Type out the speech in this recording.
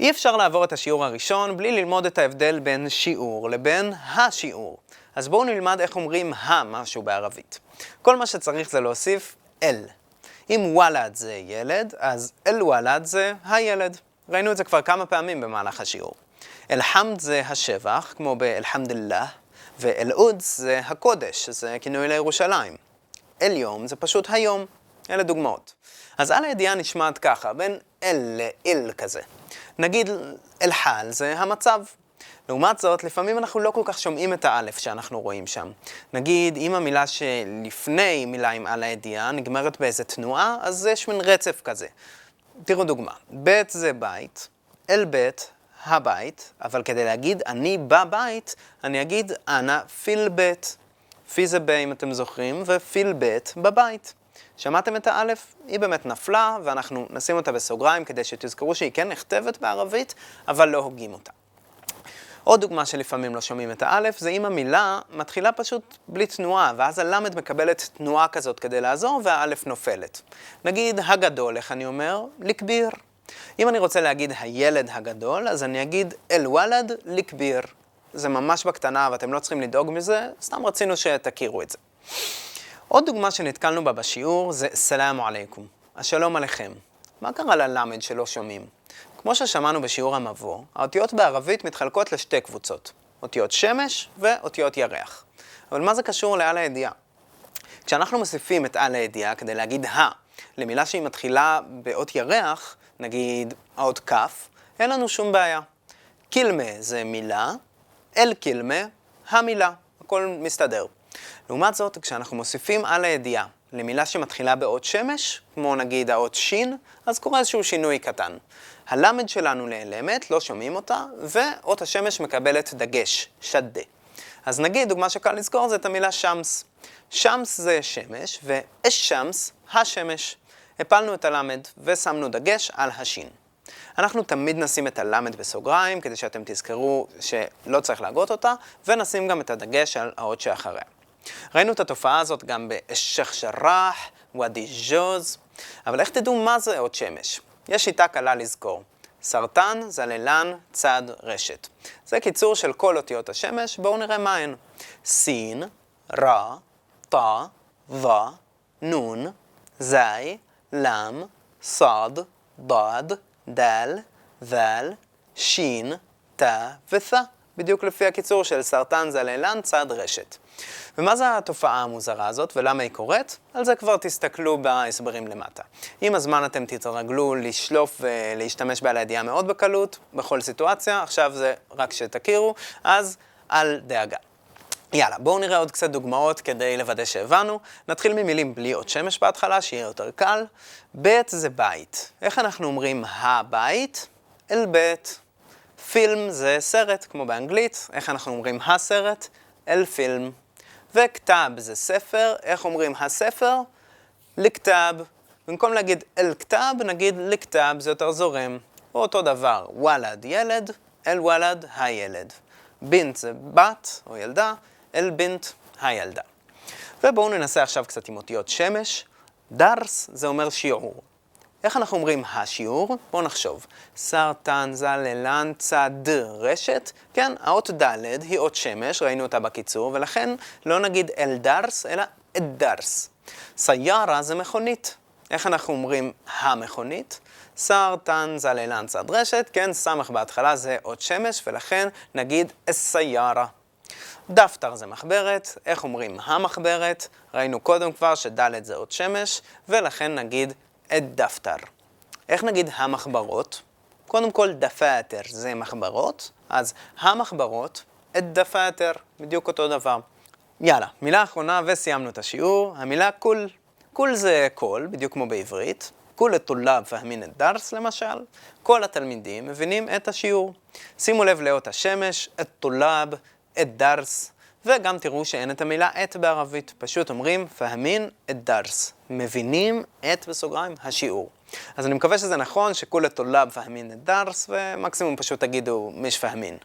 אי אפשר לעבור את השיעור הראשון בלי ללמוד את ההבדל בין שיעור לבין השיעור. אז בואו נלמד איך אומרים משהו בערבית. כל מה שצריך זה להוסיף אל. אם וולד זה ילד, אז אל וולד זה הילד. ראינו את זה כבר כמה פעמים במהלך השיעור. אלחמד זה השבח, כמו באלחמדללה, ואלעוד זה הקודש, זה כינוי לירושלים. אל יום זה פשוט היום. אלה דוגמאות. אז על הידיעה נשמעת ככה, בין אל לאל כזה. נגיד אלחל זה המצב. לעומת זאת, לפעמים אנחנו לא כל כך שומעים את האלף שאנחנו רואים שם. נגיד, אם המילה שלפני מילה עם על הידיעה נגמרת באיזה תנועה, אז יש מן רצף כזה. תראו דוגמה, בית זה בית, אל בית, הבית, אבל כדי להגיד אני בבית, אני אגיד אנה פיל בית. פי זה בי אם אתם זוכרים, ופיל בית בבית. שמעתם את האלף? היא באמת נפלה, ואנחנו נשים אותה בסוגריים כדי שתזכרו שהיא כן נכתבת בערבית, אבל לא הוגים אותה. עוד דוגמה שלפעמים לא שומעים את האלף, זה אם המילה מתחילה פשוט בלי תנועה, ואז הלמד מקבלת תנועה כזאת כדי לעזור, והאלף נופלת. נגיד הגדול, איך אני אומר? לקביר. אם אני רוצה להגיד הילד הגדול, אז אני אגיד אל וולד לקביר. זה ממש בקטנה, ואתם לא צריכים לדאוג מזה, סתם רצינו שתכירו את זה. עוד דוגמה שנתקלנו בה בשיעור זה סלאם עלייקום, השלום עליכם. מה קרה ללמד שלא שומעים? כמו ששמענו בשיעור המבוא, האותיות בערבית מתחלקות לשתי קבוצות, אותיות שמש ואותיות ירח. אבל מה זה קשור לעל הידיעה? כשאנחנו מוסיפים את על הידיעה כדי להגיד למילה שהיא מתחילה באות ירח, נגיד האות כף, אין לנו שום בעיה. קלמה זה מילה, אל קלמה המילה, הכל מסתדר. לעומת זאת, כשאנחנו מוסיפים על הידיעה למילה שמתחילה באות שמש, כמו נגיד האות שין, אז קורה איזשהו שינוי קטן. הלמד שלנו נעלמת, לא שומעים אותה, ואות השמש מקבלת דגש, שדה. אז נגיד, דוגמה שקל לזכור זה את המילה שמס. שמס זה שמש, ואש שמס, השמש. הפלנו את הלמד ושמנו דגש על השין. אנחנו תמיד נשים את הלמד בסוגריים, כדי שאתם תזכרו שלא צריך להגות אותה, ונשים גם את הדגש על האות שאחריה. ראינו את התופעה הזאת גם בשייח' ג'ראח, וואדי ג'וז, אבל איך תדעו מה זה עוד שמש? יש שיטה קלה לזכור. סרטן, זללן, צד, רשת. זה קיצור של כל אותיות השמש, בואו נראה מה הן. סין, רא, טא, ווא, נון, זי, למ, סד, דד, דל, ול, שין, תא ותא. בדיוק לפי הקיצור של סרטן זללן, צד, רשת. ומה זה התופעה המוזרה הזאת ולמה היא קורית? על זה כבר תסתכלו בהסברים למטה. עם הזמן אתם תתרגלו לשלוף ולהשתמש בעל הידיעה מאוד בקלות, בכל סיטואציה, עכשיו זה רק שתכירו, אז אל דאגה. יאללה, בואו נראה עוד קצת דוגמאות כדי לוודא שהבנו. נתחיל ממילים בלי עוד שמש בהתחלה, שיהיה יותר קל. בית זה בית. איך אנחנו אומרים הבית? אל בית. פילם זה סרט, כמו באנגלית. איך אנחנו אומרים הסרט? אל פילם. וכתב זה ספר, איך אומרים הספר? לכתב. במקום להגיד אל כתב, נגיד לכתב, זה יותר זורם. או אותו דבר, וולד ילד, אל וולד הילד. בינט זה בת או ילדה, אל בינט הילדה. ובואו ננסה עכשיו קצת עם אותיות שמש. דרס זה אומר שיעור. איך אנחנו אומרים השיעור? בואו נחשוב. סרטן, זללן, צד, רשת. כן, האות ד' היא אות שמש, ראינו אותה בקיצור, ולכן לא נגיד אל דרס, אלא את דרס. סיירה זה מכונית. איך אנחנו אומרים המכונית? סרטן, זללן, צד, רשת. כן, סמך בהתחלה זה אות שמש, ולכן נגיד סיירה. דפתר זה מחברת, איך אומרים המחברת? ראינו קודם כבר שד' זה אות שמש, ולכן נגיד את דפתר. איך נגיד המחברות? קודם כל דפאטר זה מחברות, אז המחברות, את דפאטר, בדיוק אותו דבר. יאללה, מילה אחרונה וסיימנו את השיעור, המילה כול. כול זה כל, בדיוק כמו בעברית. כול התולאב פהמין אד-דרס למשל. כל התלמידים מבינים את השיעור. שימו לב לאות השמש, התולאב, אד-דרס, וגם תראו שאין את המילה את בערבית, פשוט אומרים פהמין אד-דרס, מבינים את בסוגריים השיעור. אז אני מקווה שזה נכון שכול התולאב פהמין אד-דרס, ומקסימום פשוט תגידו מיש פהמין.